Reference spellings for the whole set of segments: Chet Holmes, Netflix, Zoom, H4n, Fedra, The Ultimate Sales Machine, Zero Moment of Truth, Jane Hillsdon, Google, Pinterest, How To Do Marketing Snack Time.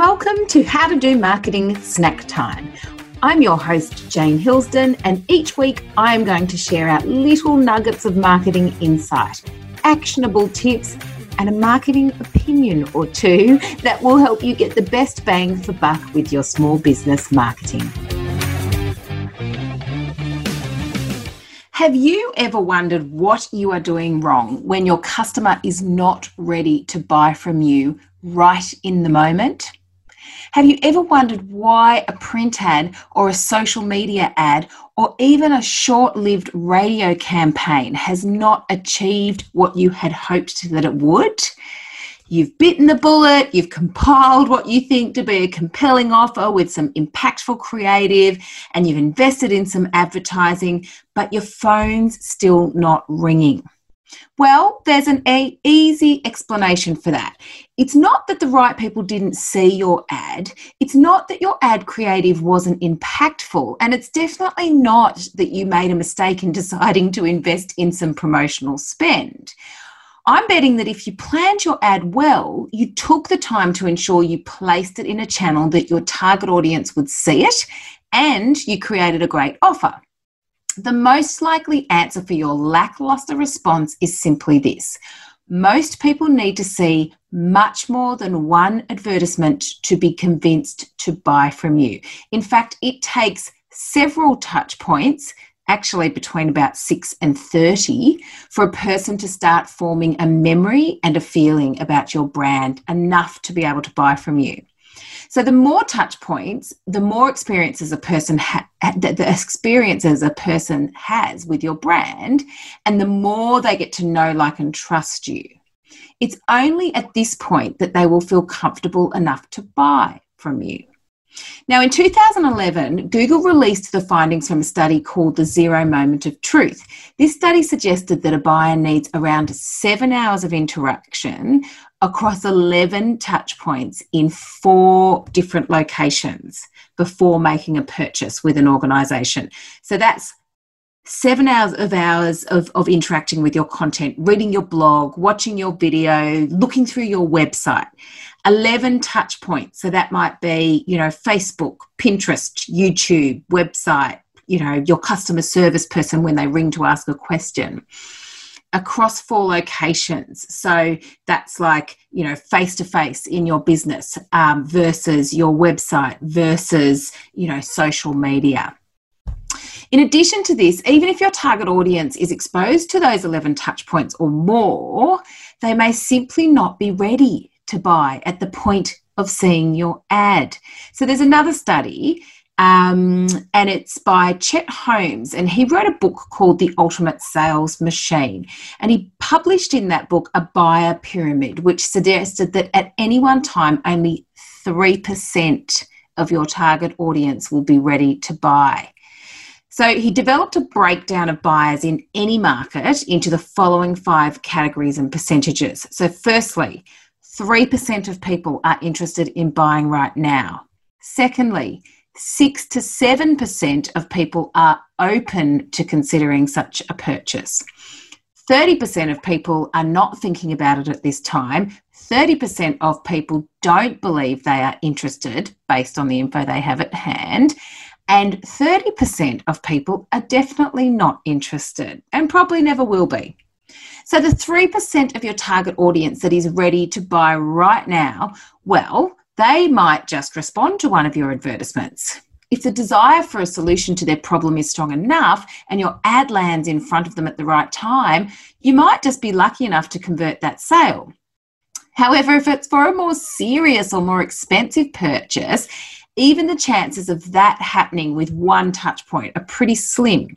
Welcome to How To Do Marketing Snack Time. I'm your host, Jane Hillsdon, and each week I am going to share out little nuggets of marketing insight, actionable tips, and a marketing opinion or two that will help you get the best bang for buck with your small business marketing. Have you ever wondered what you are doing wrong when your customer is not ready to buy from you right in the moment? Have you ever wondered why a print ad or a social media ad or even a short-lived radio campaign has not achieved what you had hoped that it would? You've bitten the bullet, you've compiled what you think to be a compelling offer with some impactful creative, and you've invested in some advertising, but your phone's still not ringing. Well, there's an easy explanation for that. It's not that the right people didn't see your ad. It's not that your ad creative wasn't impactful. And it's definitely not that you made a mistake in deciding to invest in some promotional spend. I'm betting that if you planned your ad well, you took the time to ensure you placed it in a channel that your target audience would see it, and you created a great offer. The most likely answer for your lackluster response is simply this. Most people need to see much more than one advertisement to be convinced to buy from you. In fact, it takes several touch points, actually between about 6 and 30, for a person to start forming a memory and a feeling about your brand enough to be able to buy from you. So the more touch points, the more experiences a person has with your brand, and the more they get to know, like, and trust you. It's only at this point that they will feel comfortable enough to buy from you. Now, in 2011, Google released the findings from a study called the Zero Moment of Truth. This study suggested that a buyer needs around 7 hours of interaction across 11 touch points in 4 different locations before making a purchase with an organisation. So that's 7 hours of interacting with your content, reading your blog, watching your video, looking through your website. 11 touch points. So that might be, Facebook, Pinterest, YouTube, website, your customer service person when they ring to ask a question. Across 4 locations. So that's like, face-to-face in your business versus your website versus, social media. In addition to this, even if your target audience is exposed to those 11 touch points or more, they may simply not be ready to buy at the point of seeing your ad. So there's another study, and it's by Chet Holmes, and he wrote a book called The Ultimate Sales Machine, and he published in that book a buyer pyramid, which suggested that at any one time, only 3% of your target audience will be ready to buy. So he developed a breakdown of buyers in any market into the following 5 categories and percentages. So firstly, 3% of people are interested in buying right now. Secondly, 6 to 7% of people are open to considering such a purchase. 30% of people are not thinking about it at this time. 30% of people don't believe they are interested based on the info they have at hand. And 30% of people are definitely not interested and probably never will be. So the 3% of your target audience that is ready to buy right now, well, they might just respond to one of your advertisements. If the desire for a solution to their problem is strong enough and your ad lands in front of them at the right time, you might just be lucky enough to convert that sale. However, if it's for a more serious or more expensive purchase, even the chances of that happening with one touch point are pretty slim.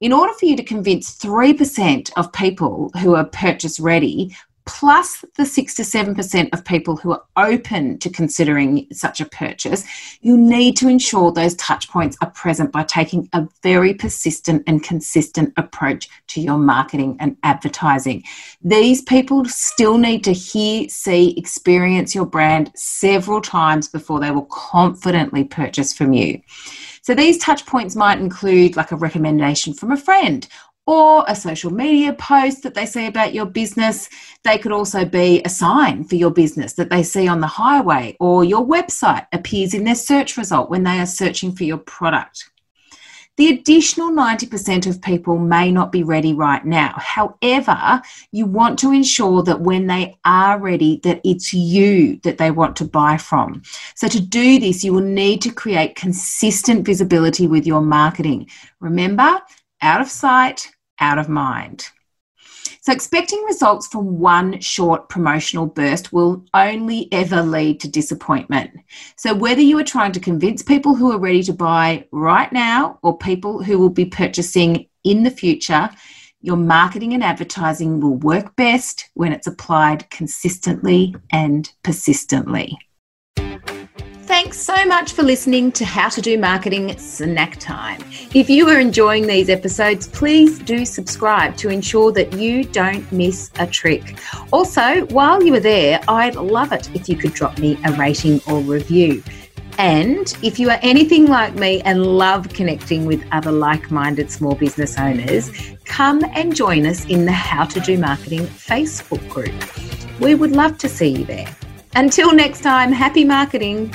In order for you to convince 3% of people who are purchase ready, plus the 6 to 7% of people who are open to considering such a purchase, you need to ensure those touch points are present by taking a very persistent and consistent approach to your marketing and advertising. These people still need to hear, see, experience your brand several times before they will confidently purchase from you. So these touch points might include, like, a recommendation from a friend or a social media post that they see about your business. They could also be a sign for your business that they see on the highway, or your website appears in their search result when they are searching for your product. The additional 90% of people may not be ready right now. However, you want to ensure that when they are ready, that it's you that they want to buy from. So to do this, you will need to create consistent visibility with your marketing. Remember, out of sight, out of mind. So expecting results from one short promotional burst will only ever lead to disappointment. So whether you are trying to convince people who are ready to buy right now or people who will be purchasing in the future, your marketing and advertising will work best when it's applied consistently and persistently. Thanks so much for listening to How to Do Marketing Snack Time. If you are enjoying these episodes, please do subscribe to ensure that you don't miss a trick. Also, while you are there, I'd love it if you could drop me a rating or review. And if you are anything like me and love connecting with other like-minded small business owners, come and join us in the How to Do Marketing Facebook group. We would love to see you there. Until next time, happy marketing.